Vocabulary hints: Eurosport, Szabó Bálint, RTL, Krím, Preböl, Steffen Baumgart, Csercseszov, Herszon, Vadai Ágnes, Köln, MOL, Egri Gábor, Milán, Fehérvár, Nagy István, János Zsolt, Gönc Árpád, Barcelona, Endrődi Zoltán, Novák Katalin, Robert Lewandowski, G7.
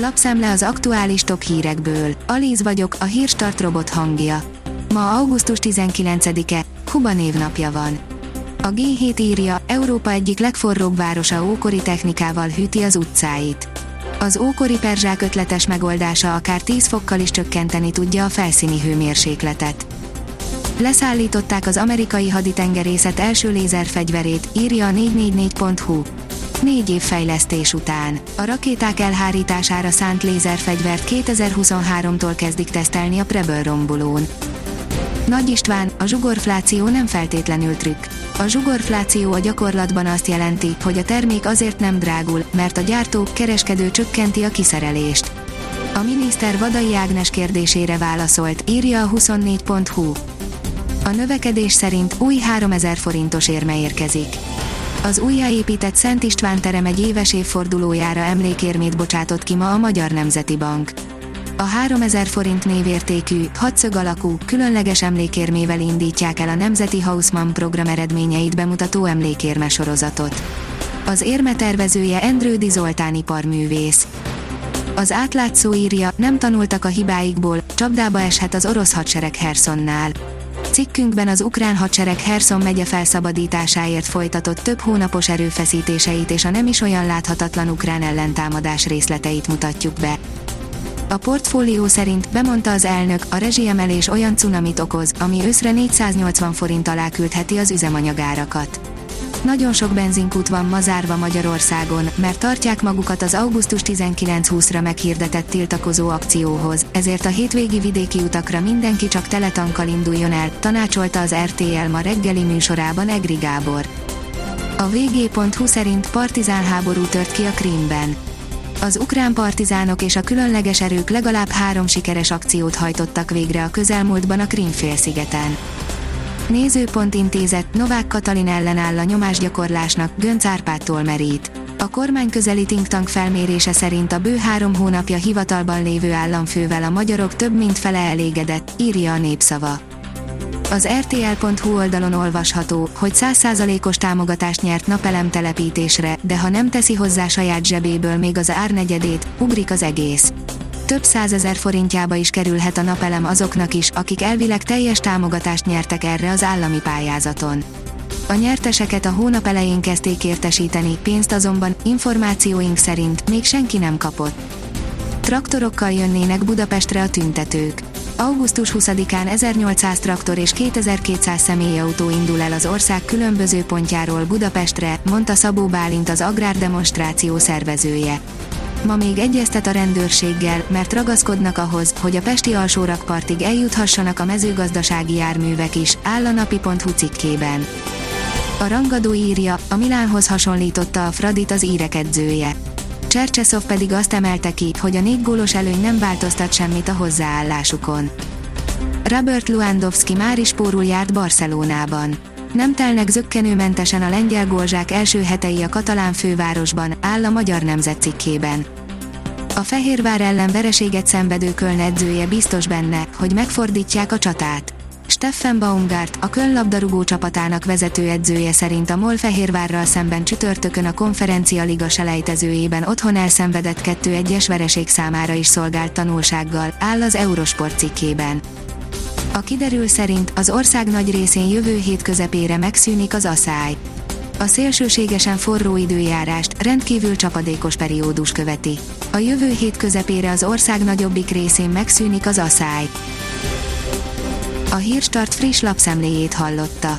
Lapszám le az aktuális top hírekből. Alíz vagyok, a hírstart robot hangja. Ma augusztus 19-e, Kuba névnapja van. A G7 írja, Európa egyik legforróbb városa ókori technikával hűti az utcáit. Az ókori perzsák ötletes megoldása akár 10 fokkal is csökkenteni tudja a felszíni hőmérsékletet. Leszállították az amerikai haditengerészet első lézerfegyverét, írja a 444.hu. 4 év fejlesztés után. A rakéták elhárítására szánt lézerfegyvert 2023-tól kezdik tesztelni a Preböl rombolón. Nagy István, a zsugorfláció nem feltétlenül trükk. A zsugorfláció a gyakorlatban azt jelenti, hogy a termék azért nem drágul, mert a gyártó, kereskedő csökkenti a kiszerelést. A miniszter Vadai Ágnes kérdésére válaszolt, írja a 24.hu. A növekedés szerint új 3000 forintos érme érkezik. Az újjáépített Szent István terem egy éves évfordulójára emlékérmét bocsátott ki ma a Magyar Nemzeti Bank. A 3000 forint névértékű, 6-szög alakú, különleges emlékérmével indítják el a Nemzeti Hausmann program eredményeit bemutató emlékérme sorozatot. Az érme tervezője Endrődi Zoltán iparművész. Az átlátszó írja, nem tanultak a hibáikból, csapdába eshet az orosz hadsereg Herszonnál. Cikkünkben az ukrán hadsereg Herszon megye felszabadításáért folytatott több hónapos erőfeszítéseit és a nem is olyan láthatatlan ukrán ellentámadás részleteit mutatjuk be. A Portfólió szerint, bemondta az elnök, a rezsiemelés olyan cunamit okoz, ami őszre 480 forint alá küldheti az üzemanyagárakat. Nagyon sok benzinkút van ma zárva Magyarországon, mert tartják magukat az augusztus 19-20-ra meghirdetett tiltakozó akcióhoz, ezért a hétvégi vidéki utakra mindenki csak teletankkal induljon el, tanácsolta az RTL ma reggeli műsorában Egri Gábor. A vg.hu szerint partizán háború tört ki a Krímben. Az ukrán partizánok és a különleges erők legalább 3 sikeres akciót hajtottak végre a közelmúltban a Krím-félszigeten. Nézőpont Intézet, Novák Katalin ellenáll a nyomásgyakorlásnak, Gönc Árpádtól merít. A kormány közeli think tank felmérése szerint a bő 3 hónapja hivatalban lévő államfővel a magyarok több mint fele elégedett, írja a Népszava. Az rtl.hu oldalon olvasható, hogy 100%-os támogatást nyert napelem telepítésre, de ha nem teszi hozzá saját zsebéből még az árnegyedét, ugrik az egész. Több 100 000 forintjába is kerülhet a napelem azoknak is, akik elvileg teljes támogatást nyertek erre az állami pályázaton. A nyerteseket a hónap elején kezdték értesíteni, pénzt azonban, információink szerint, még senki nem kapott. Traktorokkal jönnének Budapestre a tüntetők. Augusztus 20-án 1800 traktor és 2200 személyautó indul el az ország különböző pontjáról Budapestre, mondta Szabó Bálint, az agrárdemonstráció szervezője. Ma még egyeztet a rendőrséggel, mert ragaszkodnak ahhoz, hogy a pesti alsórakpartig eljuthassanak a mezőgazdasági járművek is, áll a napi.hu cikkében. A rangadó írja, a Milánhoz hasonlította a Fradit az írek edzője. Csercseszov pedig azt emelte ki, hogy a 4 gólos előny nem változtat semmit a hozzáállásukon. Robert Lewandowski már is pórul járt Barcelonában. Nem telnek zökkenőmentesen a lengyel gólzsák első hetei a katalán fővárosban, áll a Magyar Nemzet cikkében. A Fehérvár ellen vereséget szenvedő Köln edzője biztos benne, hogy megfordítják a csatát. Steffen Baumgart, a Köln labdarúgó csapatának vezetőedzője szerint a MOL Fehérvárral szemben csütörtökön a Konferencia Liga selejtezőjében otthon elszenvedett 2-1-es vereség számára is szolgált tanulsággal, áll az Eurosport cikkében. A kiderül szerint az ország nagy részén jövő hét közepére megszűnik az aszály. A szélsőségesen forró időjárást rendkívül csapadékos periódus követi. A jövő hét közepére az ország nagyobbik részén megszűnik az aszály. A Hírstart friss lapszemléjét hallotta.